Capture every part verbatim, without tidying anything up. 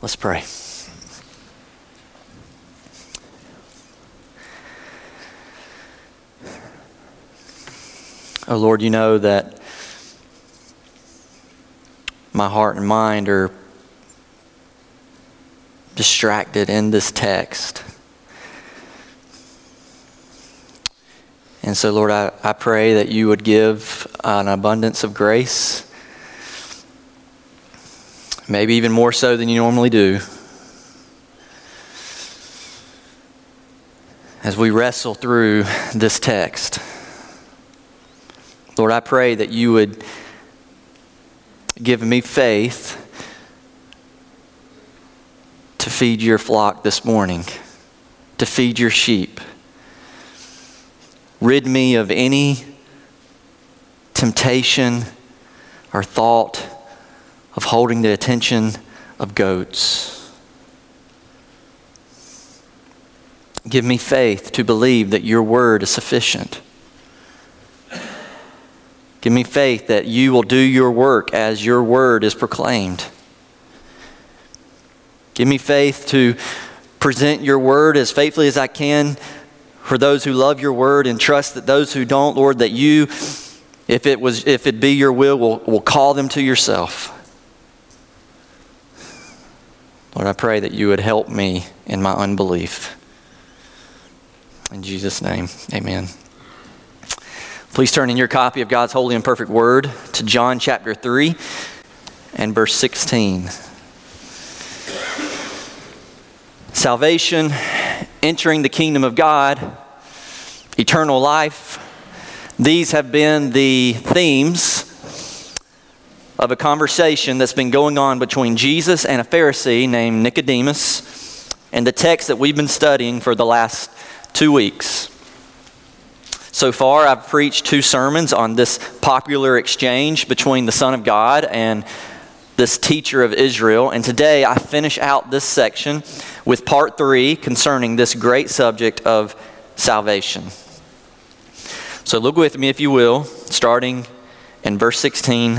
Let's pray. Oh Lord, you know that my heart and mind are distracted in this text. And so, Lord, I, I pray that you would give an abundance of grace, maybe even more so than you normally do, as we wrestle through this text. Lord, I pray that you would give me faith to feed your flock this morning, to feed your sheep. Rid me of any temptation or thought of holding the attention of goats. Give me faith to believe that your word is sufficient. Give me faith that you will do your work as your word is proclaimed. Give me faith to present your word as faithfully as I can for those who love your word, and trust that those who don't, Lord, that you, if it was, if it be your will, will, will call them to yourself. Lord, I pray that you would help me in my unbelief. In Jesus' name, amen. Please turn in your copy of God's holy and perfect word to John chapter three and verse sixteen. Salvation, entering the kingdom of God, eternal life. These have been the themes of a conversation that's been going on between Jesus and a Pharisee named Nicodemus, and the text that we've been studying for the last two weeks. So far, I've preached two sermons on this popular exchange between the Son of God and this teacher of Israel, and today I finish out this section with part three concerning this great subject of salvation. So look with me, if you will, starting in verse sixteen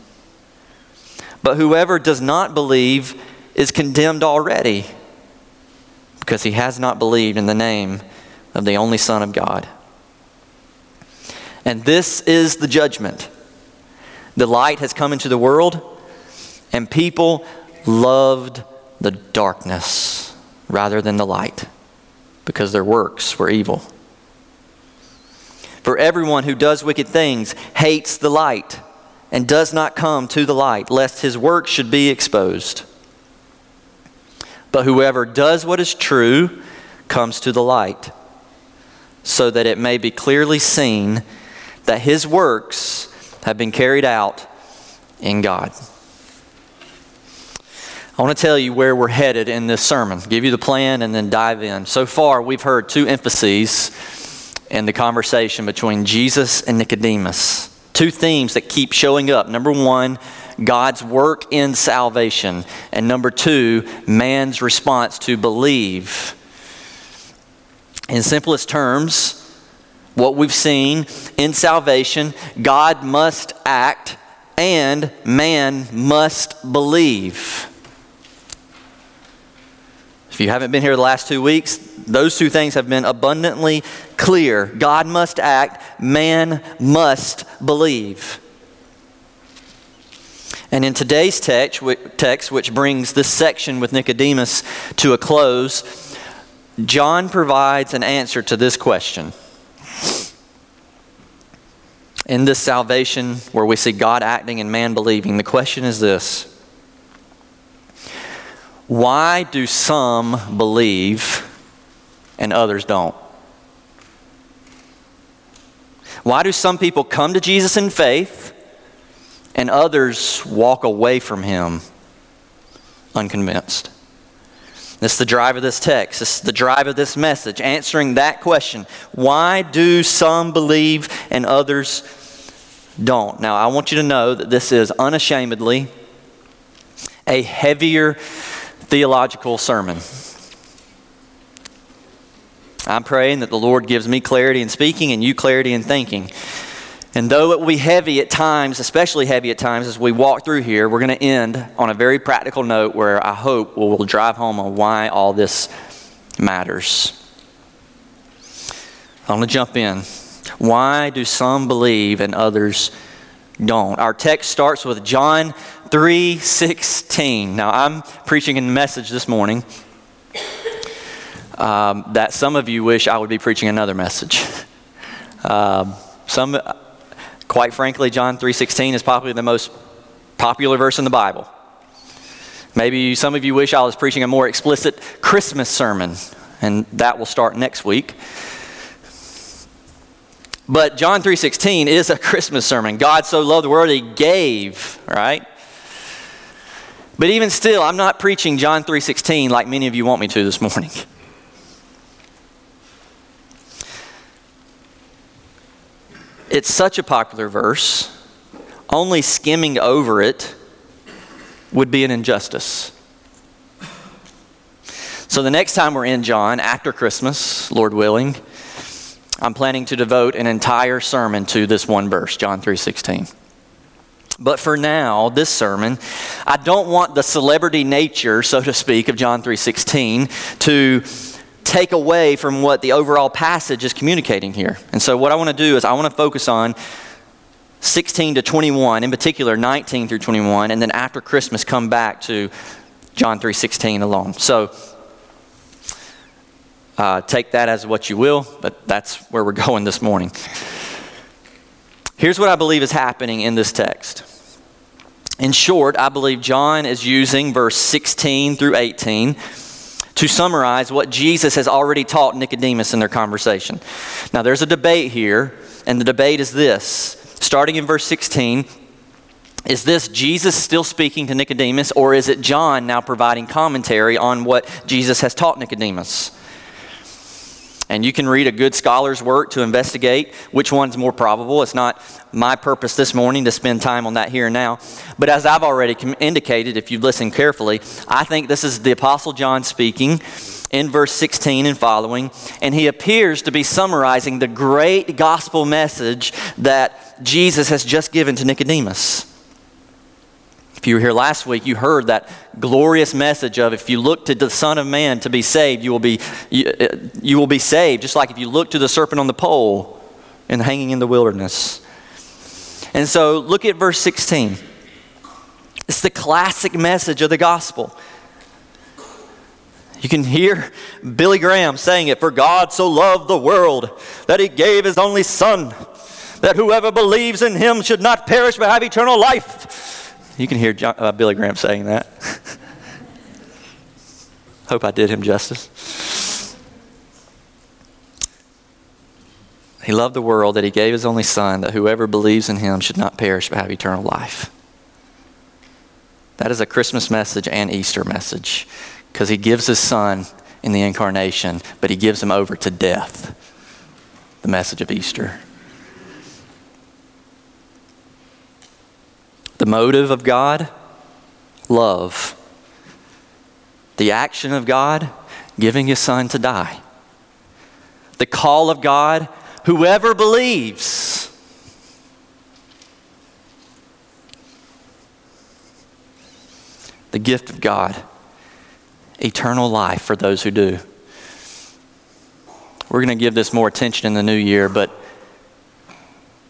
but whoever does not believe is condemned already, because he has not believed in the name of the only Son of God. And this is the judgment. The light has come into the world, and people loved the darkness rather than the light, because their works were evil. For everyone who does wicked things hates the light and does not come to the light, lest his works should be exposed. But whoever does what is true comes to the light, so that it may be clearly seen that his works have been carried out in God. I want to tell you where we're headed in this sermon, give you the plan, and then dive in. So far, we've heard two emphases in the conversation between Jesus and Nicodemus. Two themes that keep showing up. Number one, God's work in salvation. And number two, man's response to believe. In simplest terms, what we've seen in salvation, God must act and man must believe. If you haven't been here the last two weeks, those two things have been abundantly clear. God must act, man must believe. And in today's text, which brings this section with Nicodemus to a close, John provides an answer to this question. In this salvation where we see God acting and man believing, the question is this: why do some believe and others don't? Why do some people come to Jesus in faith and others walk away from him unconvinced? This is the drive of this text. This is the drive of this message, answering that question. Why do some believe and others don't? Now, I want you to know that this is unashamedly a heavier theological sermon. I'm praying that the Lord gives me clarity in speaking and you clarity in thinking. And though it will be heavy at times, especially heavy at times as we walk through here, we're going to end on a very practical note where I hope we'll drive home on why all this matters. I'm going to jump in. Why do some believe and others don't? Our text starts with John three sixteen. Now, I'm preaching a message this morning um, that some of you wish I would be preaching another message. Um, some... Quite frankly, John three sixteen is probably the most popular verse in the Bible. Maybe some of you wish I was preaching a more explicit Christmas sermon, and that will start next week. But John three sixteen is a Christmas sermon. God so loved the world, he gave, right? But even still, I'm not preaching John three sixteen like many of you want me to this morning. It's such a popular verse, only skimming over it would be an injustice. So the next time we're in John, after Christmas, Lord willing, I'm planning to devote an entire sermon to this one verse, John three sixteen. But for now, this sermon, I don't want the celebrity nature, so to speak, of John three sixteen to take away from what the overall passage is communicating here. And so what I want to do is I want to focus on sixteen to twenty-one, in particular nineteen through twenty-one, and then after Christmas come back to John three sixteen alone. So uh, take that as what you will, but that's where we're going this morning. Here's what I believe is happening in this text. In short, I believe John is using verse sixteen through eighteen to summarize what Jesus has already taught Nicodemus in their conversation. Now, there's a debate here, and the debate is this. Starting in verse sixteen, is this Jesus still speaking to Nicodemus, or is it John now providing commentary on what Jesus has taught Nicodemus? And you can read a good scholar's work to investigate which one's more probable. It's not my purpose this morning to spend time on that here and now. But as I've already indicated, if you've listened carefully, I think this is the Apostle John speaking in verse sixteen and following. And he appears to be summarizing the great gospel message that Jesus has just given to Nicodemus. If you were here last week, you heard that glorious message of if you look to the Son of Man to be saved, you will be you, you will be saved, just like if you look to the serpent on the pole and hanging in the wilderness. And so look at verse sixteen. It's the classic message of the gospel. You can hear Billy Graham saying it, "For God so loved the world that he gave his only Son, that whoever believes in him should not perish but have eternal life." You can hear John, uh, Billy Graham saying that. Hope I did him justice. He loved the world that he gave his only Son, that whoever believes in him should not perish but have eternal life. That is a Christmas message and Easter message, because he gives his Son in the incarnation, but he gives him over to death. The message of Easter. The motive of God, love. The action of God, giving his Son to die. The call of God, whoever believes. The gift of God, eternal life for those who do. We're going to give this more attention in the new year, but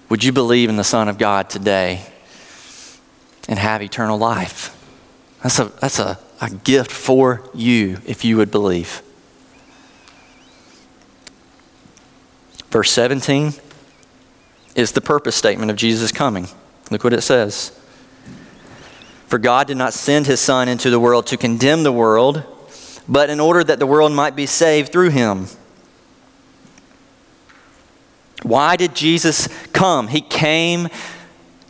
would you believe in the Son of God today and have eternal life? That's a that's a, a gift for you if you would believe. Verse seventeen is the purpose statement of Jesus' coming. Look what it says. For God did not send his Son into the world to condemn the world, but in order that the world might be saved through him. Why did Jesus come? He came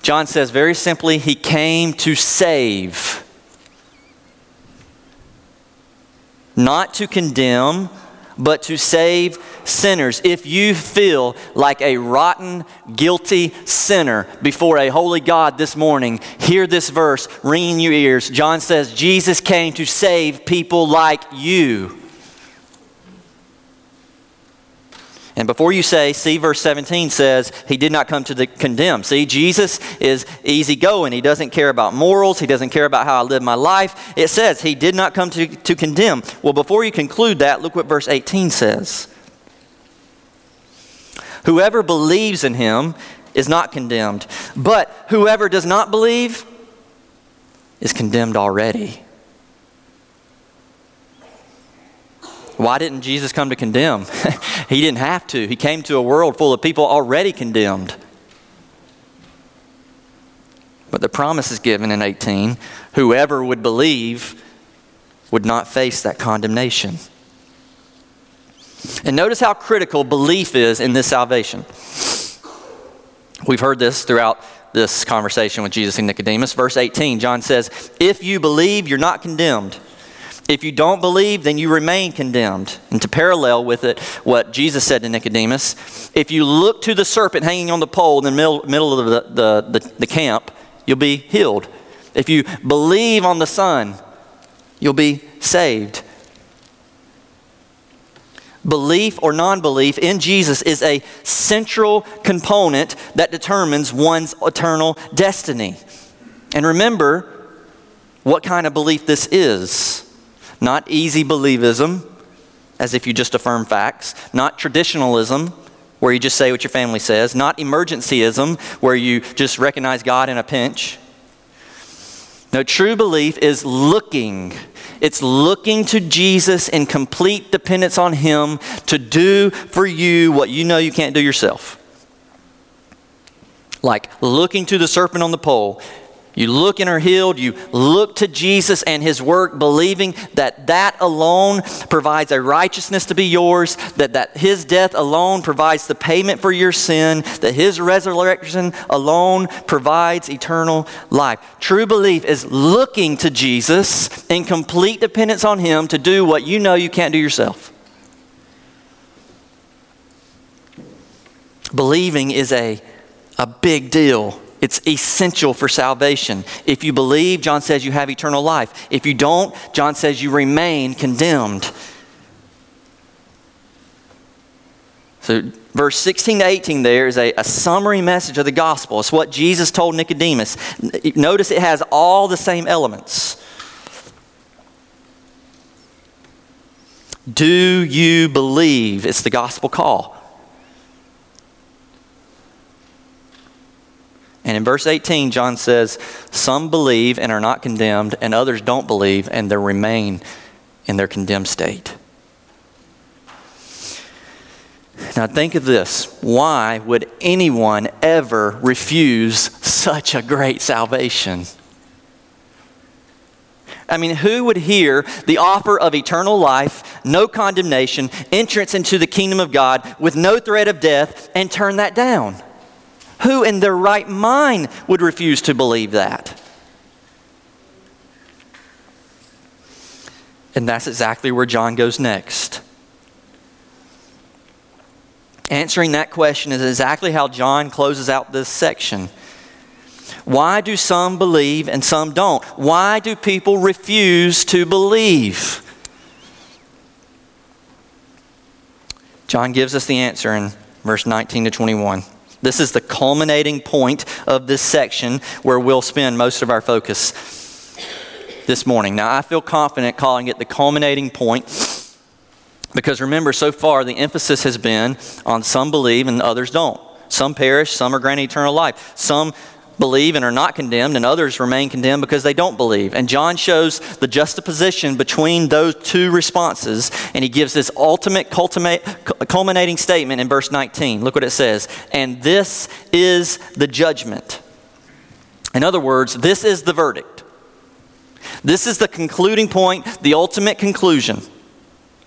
John says very simply, he came to save. not to condemn, but to save sinners. If you feel like a rotten, guilty sinner before a holy God this morning, hear this verse ringing in your ears. John says, Jesus came to save people like you. And before you say, see, verse seventeen says, he did not come to the condemn. See, Jesus is easygoing. He doesn't care about morals. He doesn't care about how I live my life. It says he did not come to, to condemn. Well, before you conclude that, look what verse eighteen says. Whoever believes in him is not condemned, but whoever does not believe is condemned already. Why didn't Jesus come to condemn? He didn't have to. He came to a world full of people already condemned. But the promise is given in eighteen, whoever would believe would not face that condemnation. And notice how critical belief is in this salvation. We've heard this throughout this conversation with Jesus and Nicodemus. Verse eighteen, John says, if you believe, you're not condemned. If you don't believe, then you remain condemned. And to parallel with it, what Jesus said to Nicodemus, if you look to the serpent hanging on the pole in the middle, middle of the, the, the, the camp, you'll be healed. If you believe on the Son, you'll be saved. Belief or non-belief in Jesus is a central component that determines one's eternal destiny. And remember what kind of belief this is. Not easy believism, as if you just affirm facts. Not traditionalism, where you just say what your family says. Not emergencyism, where you just recognize God in a pinch. No, true belief is looking. It's looking to Jesus in complete dependence on him to do for you what you know you can't do yourself. Like looking to the serpent on the pole. You look and are healed. You look to Jesus and his work, believing that that alone provides a righteousness to be yours, that, that his death alone provides the payment for your sin, that his resurrection alone provides eternal life. True belief is looking to Jesus in complete dependence on him to do what you know you can't do yourself. Believing is a, a big deal. It's essential for salvation. If you believe, John says you have eternal life. If you don't, John says you remain condemned. So verse sixteen to eighteen there is a, a summary message of the gospel. It's what Jesus told Nicodemus. Notice it has all the same elements. Do you believe? It's the gospel call. And in verse eighteen, John says, some believe and are not condemned, and others don't believe and they remain in their condemned state. Now think of this. Why would anyone ever refuse such a great salvation? I mean, who would hear the offer of eternal life, no condemnation, entrance into the kingdom of God with no threat of death, and turn that down? Who in their right mind would refuse to believe that? And that's exactly where John goes next. Answering that question is exactly how John closes out this section. Why do some believe and some don't? Why do people refuse to believe? John gives us the answer in verse nineteen to twenty-one. This is the culminating point of this section where we'll spend most of our focus this morning. Now, I feel confident calling it the culminating point because remember, so far the emphasis has been on some believe and others don't. Some perish, some are granted eternal life. Some believe and are not condemned, and others remain condemned because they don't believe. And John shows the juxtaposition between those two responses, and he gives this ultimate culminating statement in verse nineteen. Look what it says. And this is the judgment. In other words, this is the verdict. This is the concluding point, the ultimate conclusion.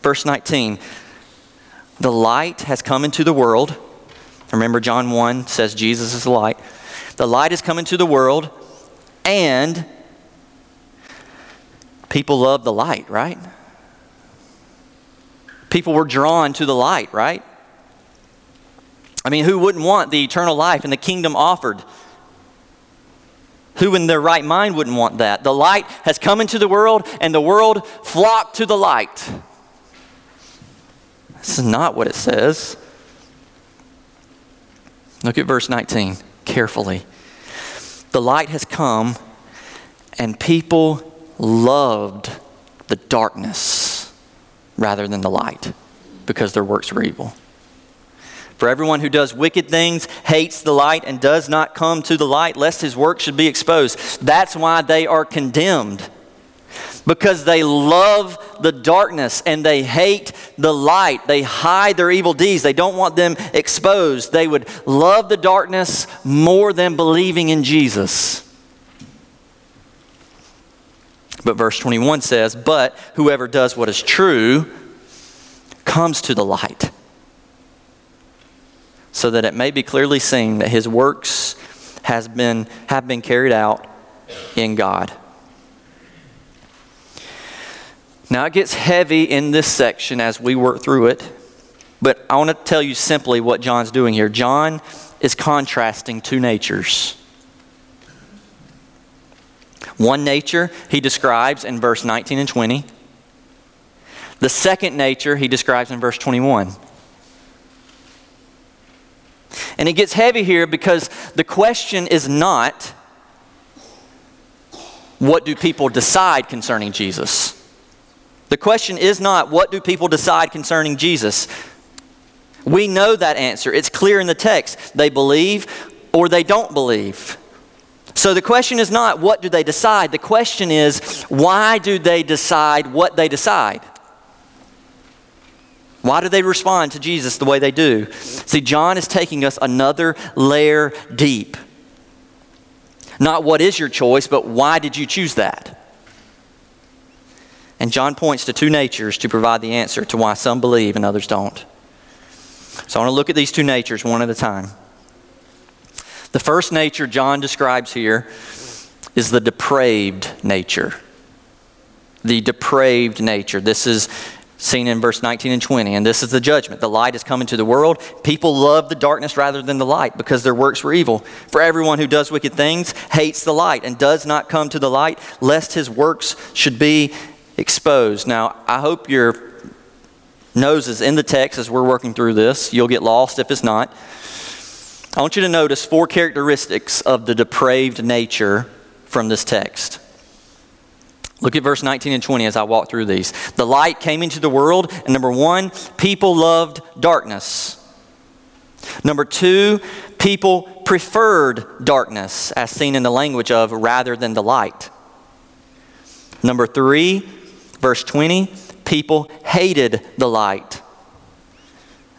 Verse nineteen. The light has come into the world. Remember John one says Jesus is the light. The light has come into the world, and people love the light, right? people were drawn to the light, right? I mean, who wouldn't want the eternal life and the kingdom offered? Who in their right mind wouldn't want that? The light has come into the world, and the world flocked to the light. This is not what it says. Look at verse nineteen carefully. The light has come, and people loved the darkness rather than the light because their works were evil. For everyone who does wicked things hates the light and does not come to the light, lest his work should be exposed. That's why they are condemned, because they love the darkness and they hate the light. They hide their evil deeds. They don't want them exposed. They would love the darkness more than believing in Jesus. But verse twenty-one says, but whoever does what is true comes to the light, so that it may be clearly seen that his works has been, have been carried out in God. Now, it gets heavy in this section as we work through it, but I want to tell you simply what John's doing here. John is contrasting two natures. One nature he describes in verse nineteen and twenty. The second nature he describes in verse twenty-one. And it gets heavy here because the question is not, what do people decide concerning Jesus? The question is not, what do people decide concerning Jesus? We know that answer. It's clear in the text. They believe or they don't believe. So the question is not, what do they decide? The question is, why do they decide what they decide? Why do they respond to Jesus the way they do? See, John is taking us another layer deep. Not what is your choice, but why did you choose that? And John points to two natures to provide the answer to why some believe and others don't. So I want to look at these two natures one at a time. The first nature John describes here is the depraved nature. The depraved nature. This is seen in verse nineteen and twenty, and this is the judgment. The light has come into the world. People love the darkness rather than the light because their works were evil. For everyone who does wicked things hates the light and does not come to the light, lest his works should be exposed. Now, I hope your nose is in the text as we're working through this. You'll get lost if it's not. I want you to notice four characteristics of the depraved nature from this text. Look at verse nineteen and twenty as I walk through these. The light came into the world, and number one, people loved darkness. Number two, people preferred darkness, as seen in the language of rather than the light. Number three, verse twenty, people hated the light.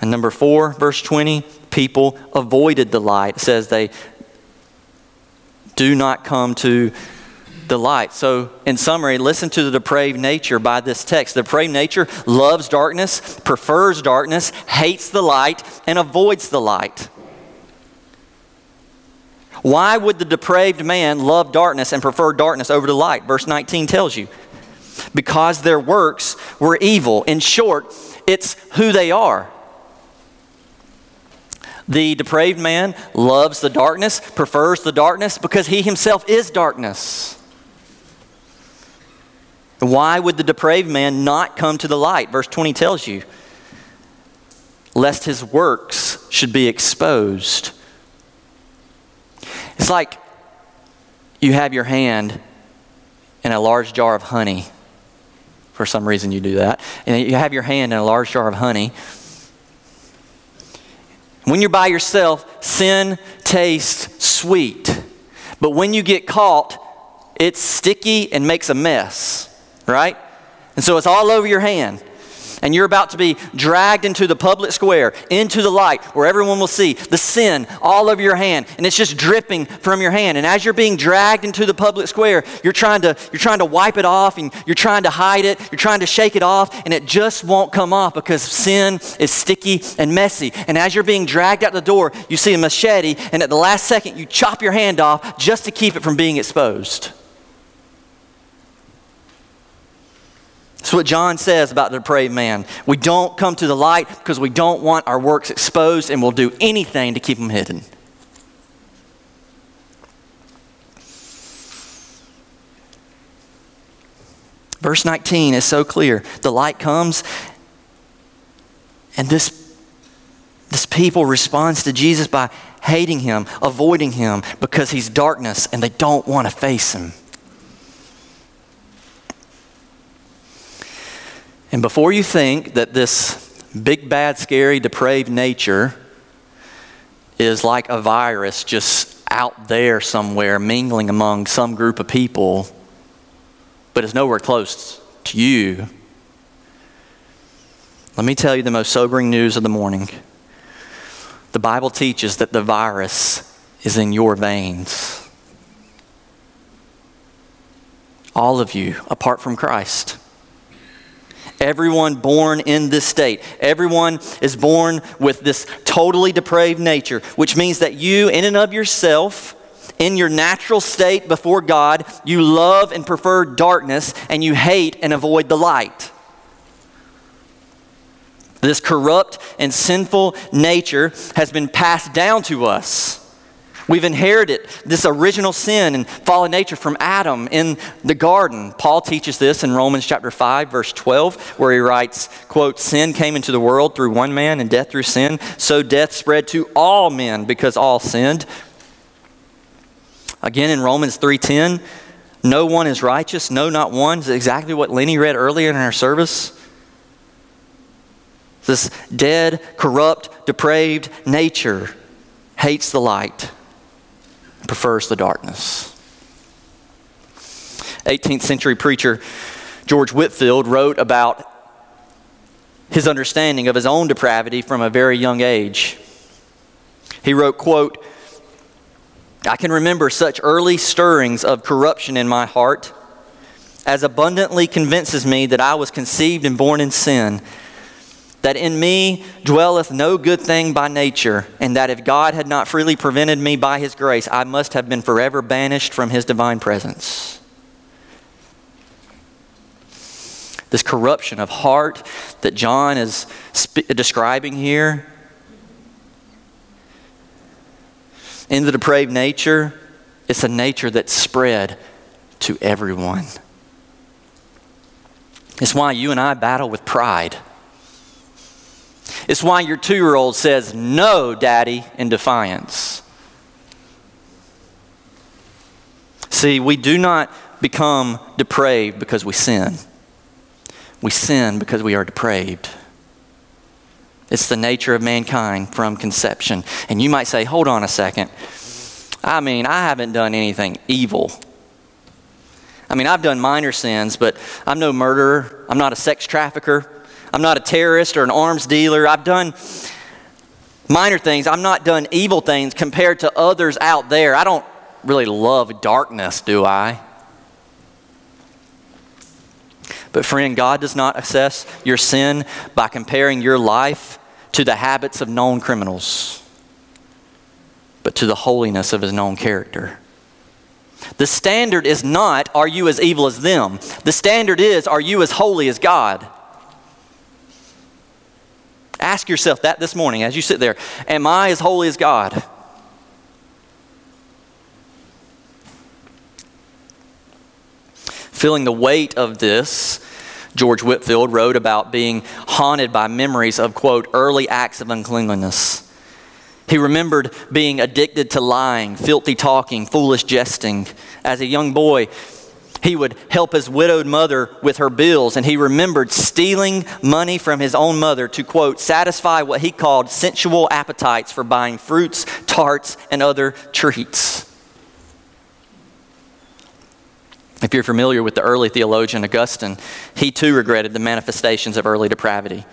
And number four, verse twenty, people avoided the light. It says they do not come to the light. So in summary, listen to the depraved nature by this text. The depraved nature loves darkness, prefers darkness, hates the light, and avoids the light. Why would the depraved man love darkness and prefer darkness over the light? Verse nineteen tells you. Because their works were evil. In short, it's who they are. The depraved man loves the darkness, prefers the darkness, because he himself is darkness. Why would the depraved man not come to the light? Verse twenty tells you. Lest his works should be exposed. It's like you have your hand in a large jar of honey. For some reason you do that. And you have your hand in a large jar of honey. When you're by yourself, sin tastes sweet. But when you get caught, it's sticky and makes a mess, right? And so it's all over your hand. And you're about to be dragged into the public square, into the light, where everyone will see the sin all over your hand, and it's just dripping from your hand. And as you're being dragged into the public square, you're trying to you're trying to wipe it off, and you're trying to hide it, you're trying to shake it off, and it just won't come off because sin is sticky and messy. And as you're being dragged out the door, you see a machete, and at the last second, you chop your hand off just to keep it from being exposed. That's what John says about the depraved man. We don't come to the light because we don't want our works exposed, and we'll do anything to keep them hidden. Verse nineteen is so clear. The light comes, and this this people responds to Jesus by hating him, avoiding him, because he's darkness and they don't want to face him. And before you think that this big, bad, scary, depraved nature is like a virus just out there somewhere mingling among some group of people, but it's nowhere close to you, let me tell you the most sobering news of the morning. The Bible teaches that the virus is in your veins. All of you, apart from Christ. Everyone born in this state, everyone is born with this totally depraved nature, which means that you, in and of yourself, in your natural state before God, you love and prefer darkness, and you hate and avoid the light. This corrupt and sinful nature has been passed down to us. We've inherited this original sin and fallen nature from Adam in the garden. Paul teaches this in Romans chapter five, verse twelve, where he writes, quote, "Sin came into the world through one man, and death through sin. So death spread to all men because all sinned." Again, in Romans three ten, "No one is righteous, no, not one." Is exactly what Lenny read earlier in our service. This dead, corrupt, depraved nature hates the light, prefers the darkness. eighteenth century preacher George Whitefield wrote about his understanding of his own depravity from a very young age. He wrote, quote, "I can remember such early stirrings of corruption in my heart as abundantly convinces me that I was conceived and born in sin, that in me dwelleth no good thing by nature, and that if God had not freely prevented me by his grace, I must have been forever banished from his divine presence." This corruption of heart that John is sp- describing here in the depraved nature, it's a nature that's spread to everyone. It's why you and I battle with pride. It's why your two-year-old says, "No, Daddy," in defiance. See, we do not become depraved because we sin. We sin because we are depraved. It's the nature of mankind from conception. And you might say, "Hold on a second. I mean, I haven't done anything evil. I mean, I've done minor sins, but I'm no murderer. I'm not a sex trafficker. I'm not a terrorist or an arms dealer. I've done minor things. I've not done evil things compared to others out there. I don't really love darkness, do I?" But friend, God does not assess your sin by comparing your life to the habits of known criminals, but to the holiness of his known character. The standard is not, are you as evil as them? The standard is, are you as holy as God? Ask yourself that this morning as you sit there. Am I as holy as God? Feeling the weight of this, George Whitefield wrote about being haunted by memories of, quote, "early acts of uncleanliness." He remembered being addicted to lying, filthy talking, foolish jesting. As a young boy, he would help his widowed mother with her bills, and he remembered stealing money from his own mother to, quote, "satisfy what he called sensual appetites for buying fruits, tarts, and other treats." If you're familiar with the early theologian Augustine, he too regretted the manifestations of early depravity.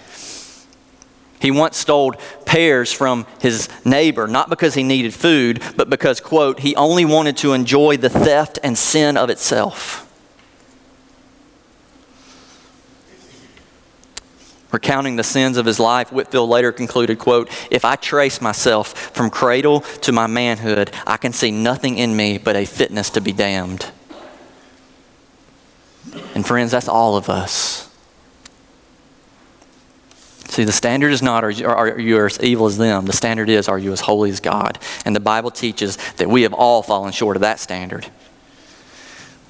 He once stole pears from his neighbor, not because he needed food, but because, quote, "he only wanted to enjoy the theft and sin of itself." Recounting the sins of his life, Whitefield later concluded, quote, "If I trace myself from cradle to my manhood, I can see nothing in me but a fitness to be damned." And friends, that's all of us. See, the standard is not, are you, are you as evil as them? The standard is, are you as holy as God? And the Bible teaches that we have all fallen short of that standard,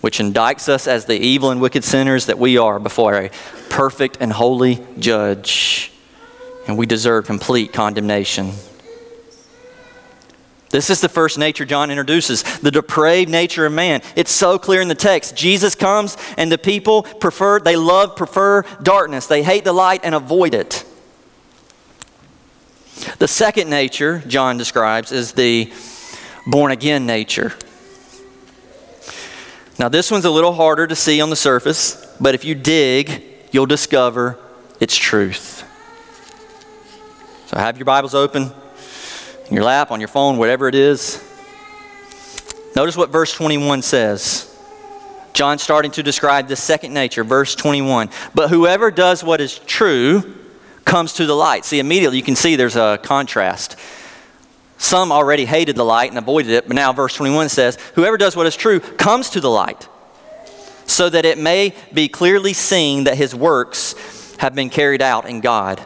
which indicts us as the evil and wicked sinners that we are before a perfect and holy judge. And we deserve complete condemnation. This is the first nature John introduces, the depraved nature of man. It's so clear in the text. Jesus comes and the people prefer, they love, prefer darkness. They hate the light and avoid it. The second nature John describes is the born-again nature. Now this one's a little harder to see on the surface, but if you dig, you'll discover its truth. So have your Bibles open, in your lap, on your phone, whatever it is. Notice what verse twenty-one says. John's starting to describe the second nature, verse twenty-one. But whoever does what is true comes to the light. See, immediately you can see there's a contrast. Some already hated the light and avoided it, but now verse twenty-one says, whoever does what is true comes to the light, so that it may be clearly seen that his works have been carried out in God.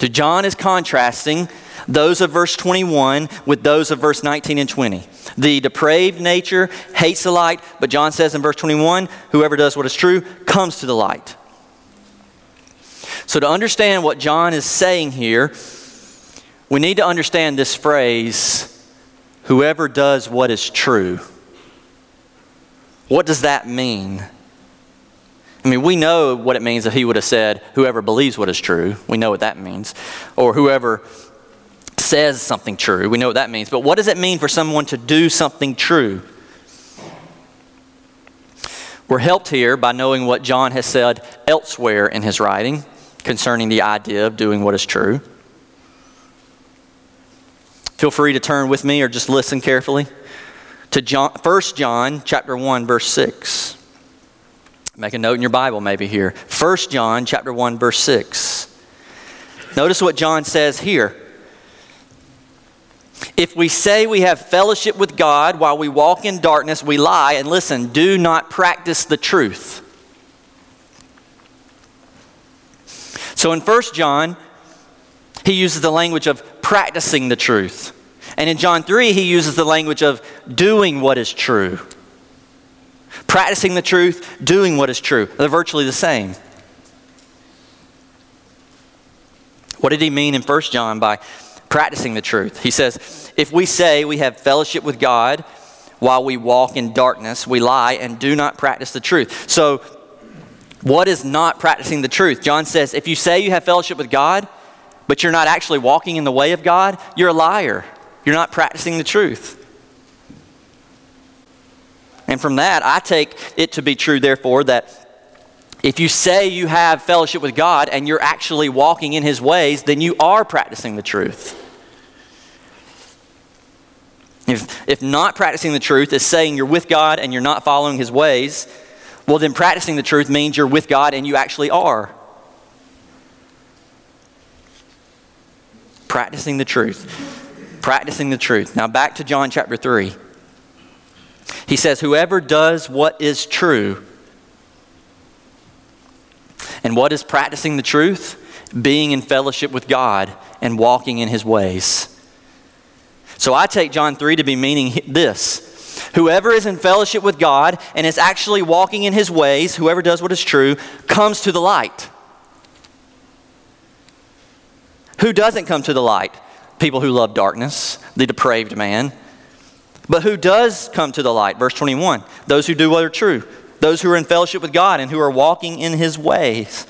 So John is contrasting those of verse twenty-one with those of verse nineteen and twenty. The depraved nature hates the light, but John says in verse twenty-one, whoever does what is true comes to the light. So to understand what John is saying here, we need to understand this phrase, whoever does what is true. What does that mean? I mean, we know what it means if he would have said, whoever believes what is true. We know what that means. Or whoever says something true. We know what that means. But what does it mean for someone to do something true? We're helped here by knowing what John has said elsewhere in his writing concerning the idea of doing what is true. Feel free to turn with me or just listen carefully to John, First John chapter one, verse six. Make a note in your Bible maybe here. First John chapter one, verse six. Notice what John says here. If we say we have fellowship with God while we walk in darkness, we lie and, listen, do not practice the truth. So in First John, he uses the language of practicing the truth. And in John three, he uses the language of doing what is true. Practicing the truth, doing what is true. They're virtually the same. What did he mean in First John by practicing the truth? He says, if we say we have fellowship with God while we walk in darkness, we lie and do not practice the truth. So what is not practicing the truth? John says, if you say you have fellowship with God, but you're not actually walking in the way of God, you're a liar. You're not practicing the truth. And from that, I take it to be true, therefore, that if you say you have fellowship with God and you're actually walking in his ways, then you are practicing the truth. If, if not practicing the truth is saying you're with God and you're not following his ways, well, then practicing the truth means you're with God and you actually are. Practicing the truth. Practicing the truth. Now back to John chapter three. He says, whoever does what is true. And what is practicing the truth? Being in fellowship with God and walking in his ways. So I take John three to be meaning this. Whoever is in fellowship with God and is actually walking in his ways, whoever does what is true, comes to the light. Who doesn't come to the light? People who love darkness, the depraved man. But who does come to the light? Verse twenty-one, those who do what are true, those who are in fellowship with God and who are walking in his ways.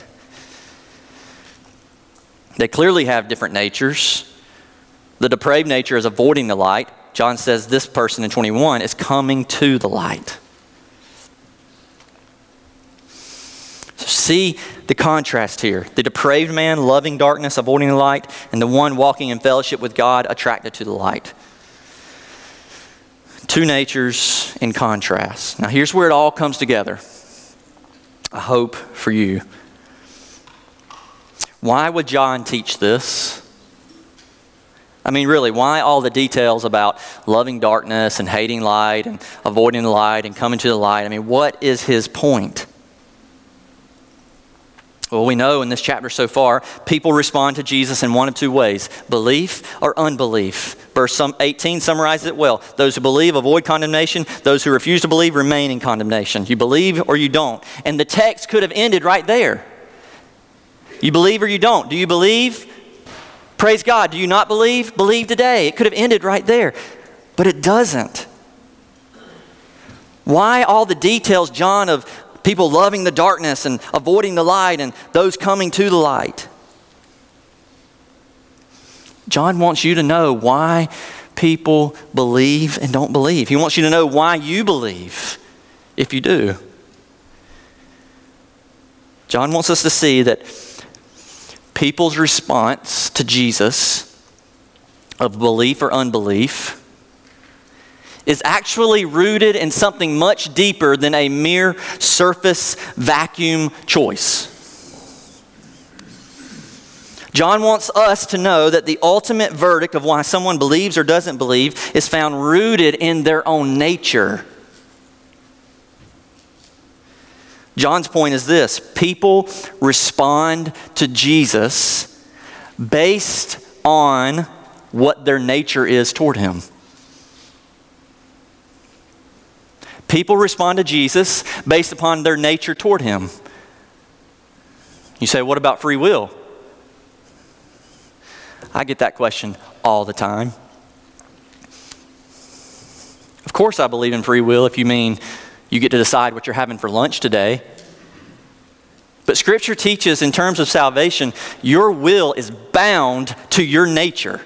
They clearly have different natures. The depraved nature is avoiding the light. John says this person in twenty-one is coming to the light. See the contrast here. The depraved man loving darkness, avoiding the light, and the one walking in fellowship with God, attracted to the light. Two natures in contrast. Now here's where it all comes together. I hope for you. Why would John teach this? I mean, really, why all the details about loving darkness and hating light and avoiding the light and coming to the light? I mean, what is his point? Well, we know in this chapter so far, people respond to Jesus in one of two ways, belief or unbelief. Verse eighteen summarizes it well. Those who believe avoid condemnation. Those who refuse to believe remain in condemnation. You believe or you don't. And the text could have ended right there. You believe or you don't. Do you believe? Praise God. Do you not believe? Believe today. It could have ended right there. But it doesn't. Why all the details, John, of people loving the darkness and avoiding the light and those coming to the light? John wants you to know why people believe and don't believe. He wants you to know why you believe if you do. John wants us to see that people's response to Jesus of belief or unbelief is actually rooted in something much deeper than a mere surface vacuum choice. John wants us to know that the ultimate verdict of why someone believes or doesn't believe is found rooted in their own nature. John's point is this: people respond to Jesus based on what their nature is toward him. People respond to Jesus based upon their nature toward him. You say, what about free will? I get that question all the time. Of course I believe in free will if you mean you get to decide what you're having for lunch today. But Scripture teaches in terms of salvation, your will is bound to your nature.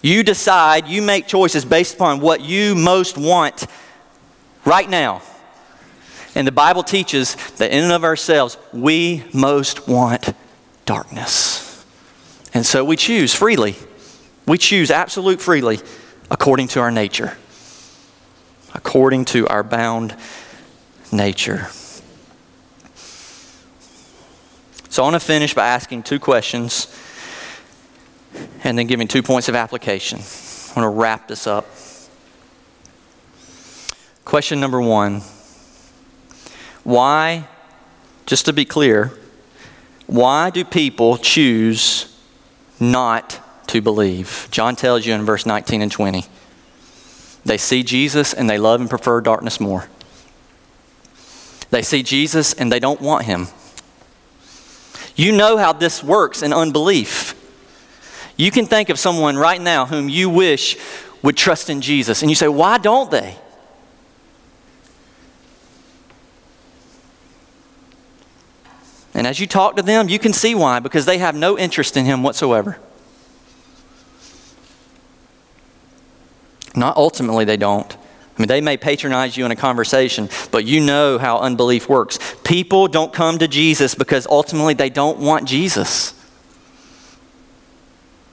You decide, you make choices based upon what you most want right now. And the Bible teaches that in and of ourselves, we most want darkness. And so we choose freely. We choose absolute freely according to our nature. According to our bound nature. So I want to finish by asking two questions and then giving two points of application. I want to wrap this up. Question number one. Why, just to be clear, why do people choose not to believe? John tells you in verse nineteen and twenty. They see Jesus and they love and prefer darkness more. They see Jesus and they don't want him. You know how this works in unbelief. You can think of someone right now whom you wish would trust in Jesus. And you say, why don't they? And as you talk to them, you can see why. Because they have no interest in him whatsoever. Not ultimately they don't. I mean, they may patronize you in a conversation, but you know how unbelief works. People don't come to Jesus because ultimately they don't want Jesus.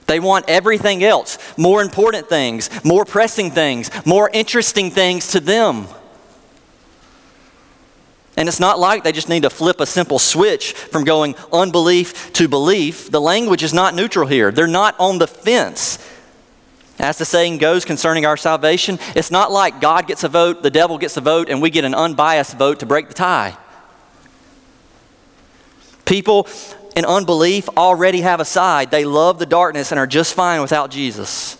They want everything else, more important things, more pressing things, more interesting things to them. And it's not like they just need to flip a simple switch from going unbelief to belief. The language is not neutral here. They're not on the fence. As the saying goes concerning our salvation, it's not like God gets a vote, the devil gets a vote, and we get an unbiased vote to break the tie. People and unbelief already have a side. They love the darkness and are just fine without Jesus.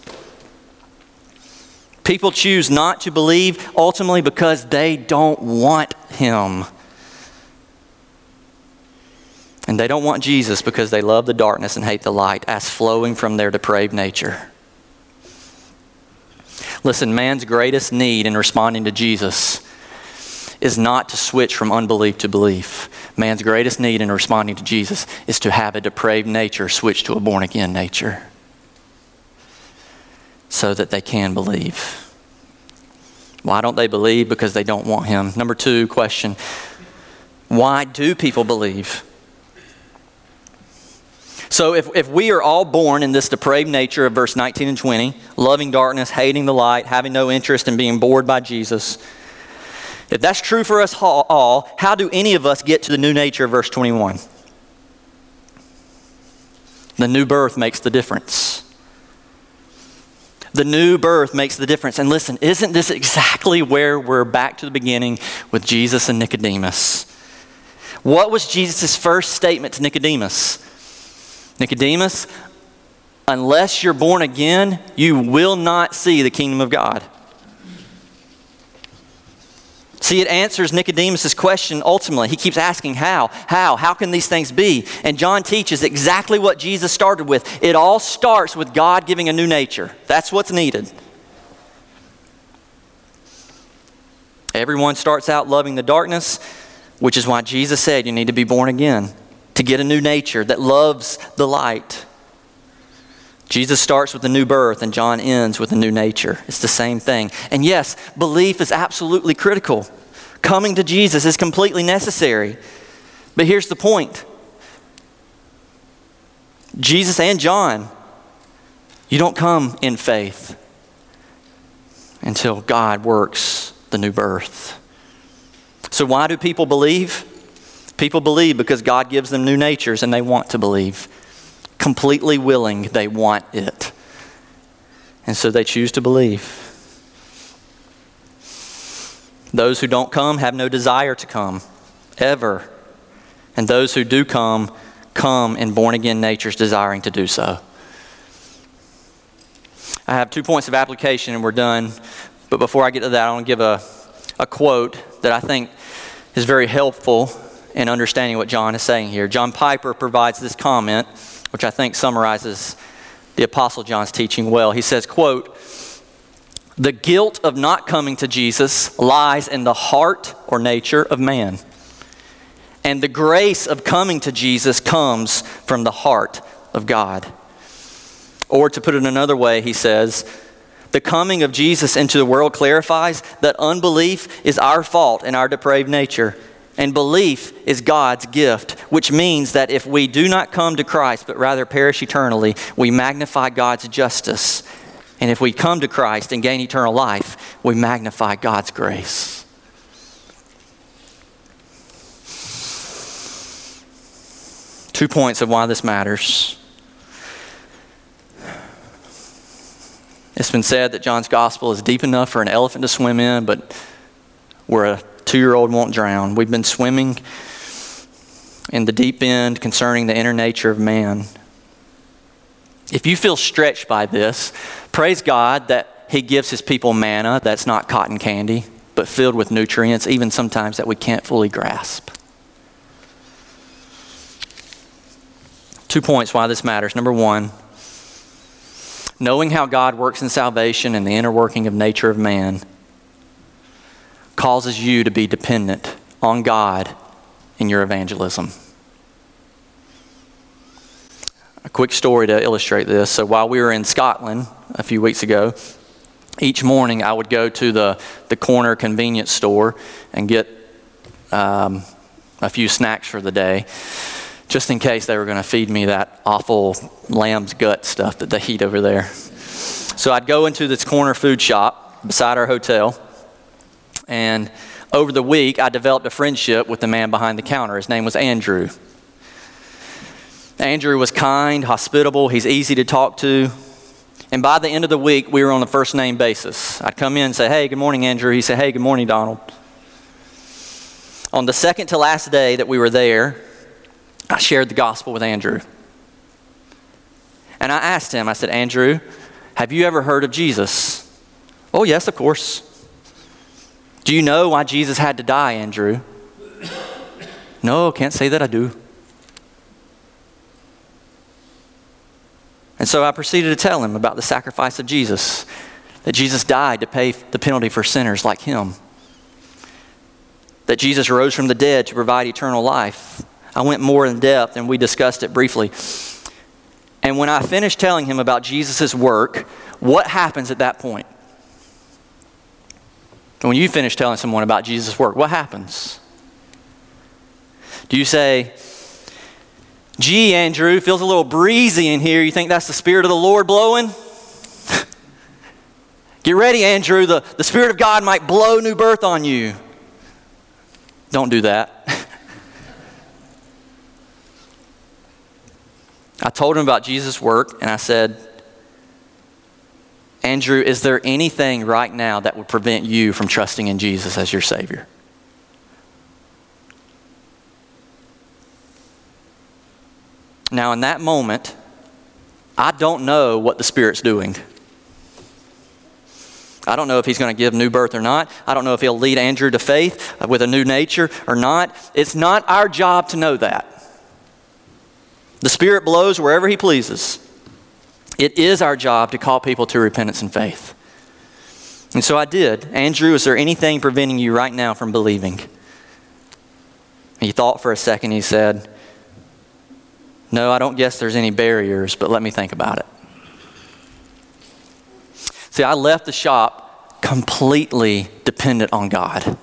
People choose not to believe ultimately because they don't want him. And they don't want Jesus because they love the darkness and hate the light as flowing from their depraved nature. Listen, man's greatest need in responding to Jesus is not to switch from unbelief to belief. Man's greatest need in responding to Jesus is to have a depraved nature switch to a born-again nature so that they can believe. Why don't they believe? Because they don't want him. Number two question, why do people believe? So if, if we are all born in this depraved nature of verse nineteen and twenty, loving darkness, hating the light, having no interest in being bored by Jesus, if that's true for us all, how do any of us get to the new nature of verse twenty-one? The new birth makes the difference. The new birth makes the difference. And listen, isn't this exactly where we're back to the beginning with Jesus and Nicodemus? What was Jesus' first statement to Nicodemus? Nicodemus, unless you're born again, you will not see the kingdom of God. See, it answers Nicodemus' question ultimately. He keeps asking how, how, how can these things be? And John teaches exactly what Jesus started with. It all starts with God giving a new nature. That's what's needed. Everyone starts out loving the darkness, which is why Jesus said you need to be born again to get a new nature that loves the light. Jesus starts with a new birth and John ends with a new nature. It's the same thing. And yes, belief is absolutely critical. Coming to Jesus is completely necessary. But here's the point. Jesus and John, you don't come in faith until God works the new birth. So why do people believe? People believe because God gives them new natures and they want to believe. Completely willing, they want it. And so they choose to believe. Those who don't come have no desire to come, ever. And those who do come, come in born-again natures desiring to do so. I have two points of application and we're done. But before I get to that, I want to give a, a quote that I think is very helpful in understanding what John is saying here. John Piper provides this comment, which I think summarizes the Apostle John's teaching well. He says, quote, "The guilt of not coming to Jesus lies in the heart or nature of man. And the grace of coming to Jesus comes from the heart of God." Or to put it another way, he says, "The coming of Jesus into the world clarifies that unbelief is our fault and our depraved nature. And belief is God's gift, which means that if we do not come to Christ, but rather perish eternally, we magnify God's justice. And if we come to Christ and gain eternal life, we magnify God's grace." Two points of why this matters. It's been said that John's gospel is deep enough for an elephant to swim in, but we're a two-year-old won't drown. We've been swimming in the deep end concerning the inner nature of man. If you feel stretched by this, praise God that He gives His people manna that's not cotton candy, but filled with nutrients, even sometimes that we can't fully grasp. Two points why this matters. Number one, knowing how God works in salvation and the inner working of nature of man causes you to be dependent on God in your evangelism. A quick story to illustrate this. So while we were in Scotland a few weeks ago, each morning I would go to the, the corner convenience store and get um, a few snacks for the day, just in case they were going to feed me that awful lamb's gut stuff that they eat over there. So I'd go into this corner food shop beside our hotel, and over the week, I developed a friendship with the man behind the counter. His name was Andrew. Andrew was kind, hospitable. He's easy to talk to. And by the end of the week, we were on a first name basis. I'd come in and say, "Hey, good morning, Andrew." He'd say, "Hey, good morning, Donald." On the second to last day that we were there, I shared the gospel with Andrew. And I asked him, I said, "Andrew, have you ever heard of Jesus?" "Oh, yes, of course." "Do you know why Jesus had to die, Andrew?" "No, can't say that I do." And so I proceeded to tell him about the sacrifice of Jesus, that Jesus died to pay the penalty for sinners like him, that Jesus rose from the dead to provide eternal life. I went more in depth and we discussed it briefly. And when I finished telling him about Jesus' work, what happens at that point? When you finish telling someone about Jesus' work, what happens? Do you say, "Gee, Andrew, feels a little breezy in here. You think that's the Spirit of the Lord blowing?" Get ready, Andrew. The, the Spirit of God might blow new birth on you. Don't do that. I told him about Jesus' work, and I said, Andrew, is there anything right now that would prevent you from trusting in Jesus as your Savior? Now, in that moment, I don't know what the Spirit's doing. I don't know if he's going to give new birth or not. I don't know if he'll lead Andrew to faith with a new nature or not. It's not our job to know that. The Spirit blows wherever he pleases. It is our job to call people to repentance and faith. And so I did. Andrew, is there anything preventing you right now from believing? He thought for a second. He said, no, I don't guess there's any barriers, but let me think about it. See, I left the shop completely dependent on God.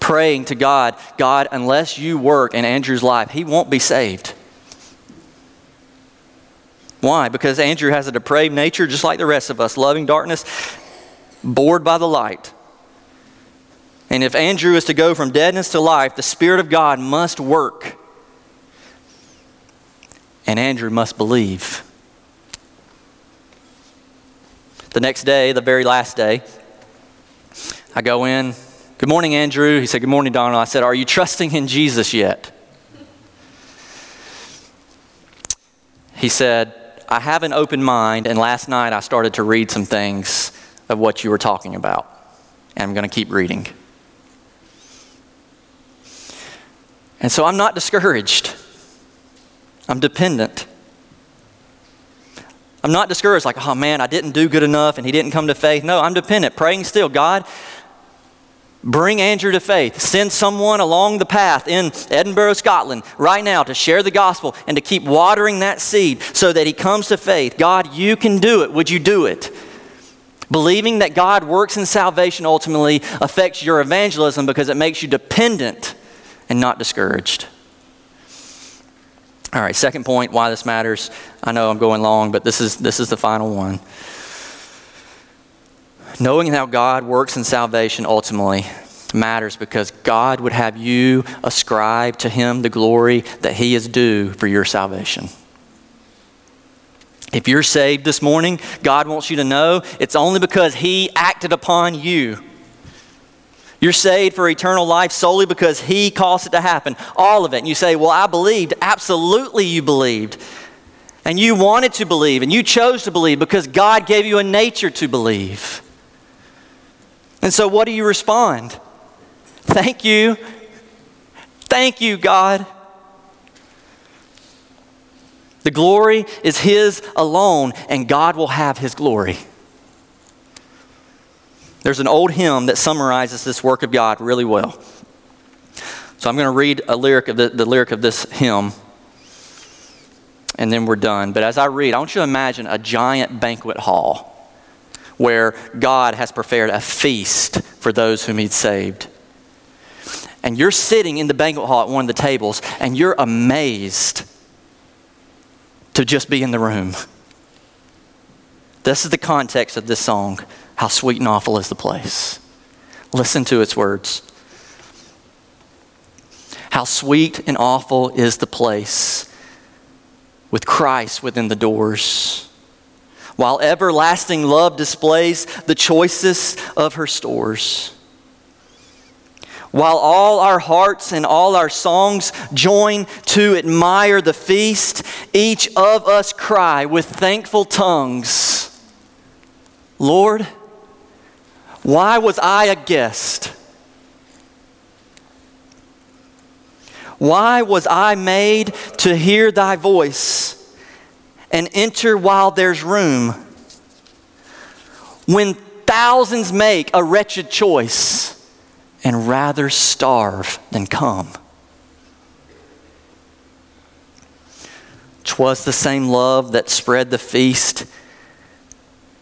Praying to God, God, unless you work in Andrew's life, he won't be saved. Why? Because Andrew has a depraved nature just like the rest of us, loving darkness, bored by the light. And if Andrew is to go from deadness to life, the Spirit of God must work. And Andrew must believe. The next day, the very last day, I go in. Good morning, Andrew. He said, good morning, Donald. I said, are you trusting in Jesus yet? He said, I have an open mind, and last night I started to read some things of what you were talking about. And I'm going to keep reading. And so I'm not discouraged. I'm dependent. I'm not discouraged like, oh man, I didn't do good enough and he didn't come to faith. No, I'm dependent, praying still. God, bring Andrew to faith. Send someone along the path in Edinburgh, Scotland right now to share the gospel and to keep watering that seed so that he comes to faith. God, you can do it. Would you do it? Believing that God works in salvation ultimately affects your evangelism because it makes you dependent and not discouraged. All right, second point, why this matters. I know I'm going long, but this is this is the final one. Knowing how God works in salvation ultimately matters because God would have you ascribe to him the glory that he is due for your salvation. If you're saved this morning, God wants you to know it's only because he acted upon you. You're saved for eternal life solely because he caused it to happen. All of it. And you say, well, I believed. Absolutely you believed. And you wanted to believe and you chose to believe because God gave you a nature to believe. And so what do you respond? Thank you. Thank you, God. The glory is his alone, and God will have his glory. There's an old hymn that summarizes this work of God really well. So I'm going to read a lyric of the, the lyric of this hymn, and then we're done. But as I read, I want you to imagine a giant banquet hall where God has prepared a feast for those whom he'd saved. And you're sitting in the banquet hall at one of the tables, and you're amazed to just be in the room. This is the context of this song. How sweet and awful is the place. Listen to its words. How sweet and awful is the place with Christ within the doors, while everlasting love displays the choicest of her stores. While all our hearts and all our songs join to admire the feast, each of us cry with thankful tongues, Lord, why was I a guest? Why was I made to hear thy voice and enter while there's room? When thousands make a wretched choice and rather starve than come. 'Twas the same love that spread the feast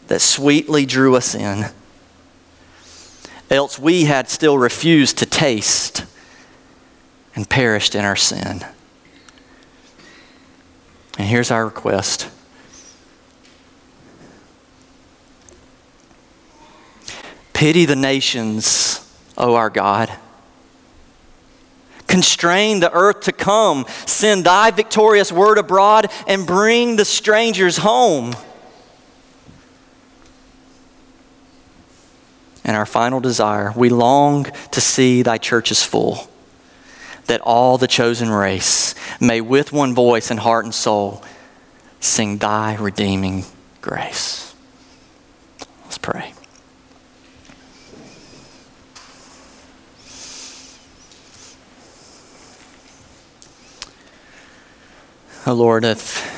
that sweetly drew us in. Else we had still refused to taste and perished in our sin. And here's our request. Pity the nations, O our God. Constrain the earth to come. Send thy victorious word abroad and bring the strangers home. and our final desire, we long to see thy churches full, that all the chosen race may with one voice and heart and soul sing thy redeeming grace. Let's pray. Oh Lord, if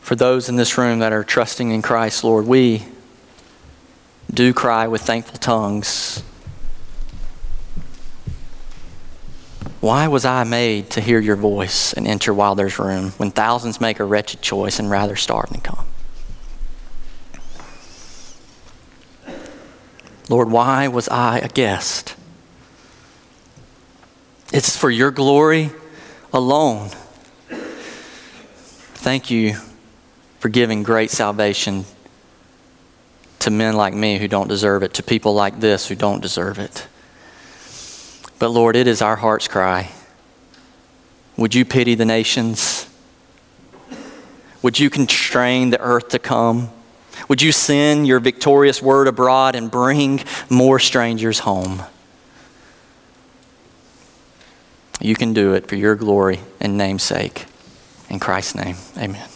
for those in this room that are trusting in Christ, Lord, we do cry with thankful tongues. Why was I made to hear your voice and enter while there's room, when thousands make a wretched choice and rather starve than come? Lord, why was I a guest? It's for your glory alone. Thank you for giving great salvation to men like me who don't deserve it, to people like this who don't deserve it. But Lord, it is our heart's cry. Would you pity the nations? Would you constrain the earth to come? Would you send your victorious word abroad and bring more strangers home? You can do it for your glory and name's sake. In Christ's name, amen.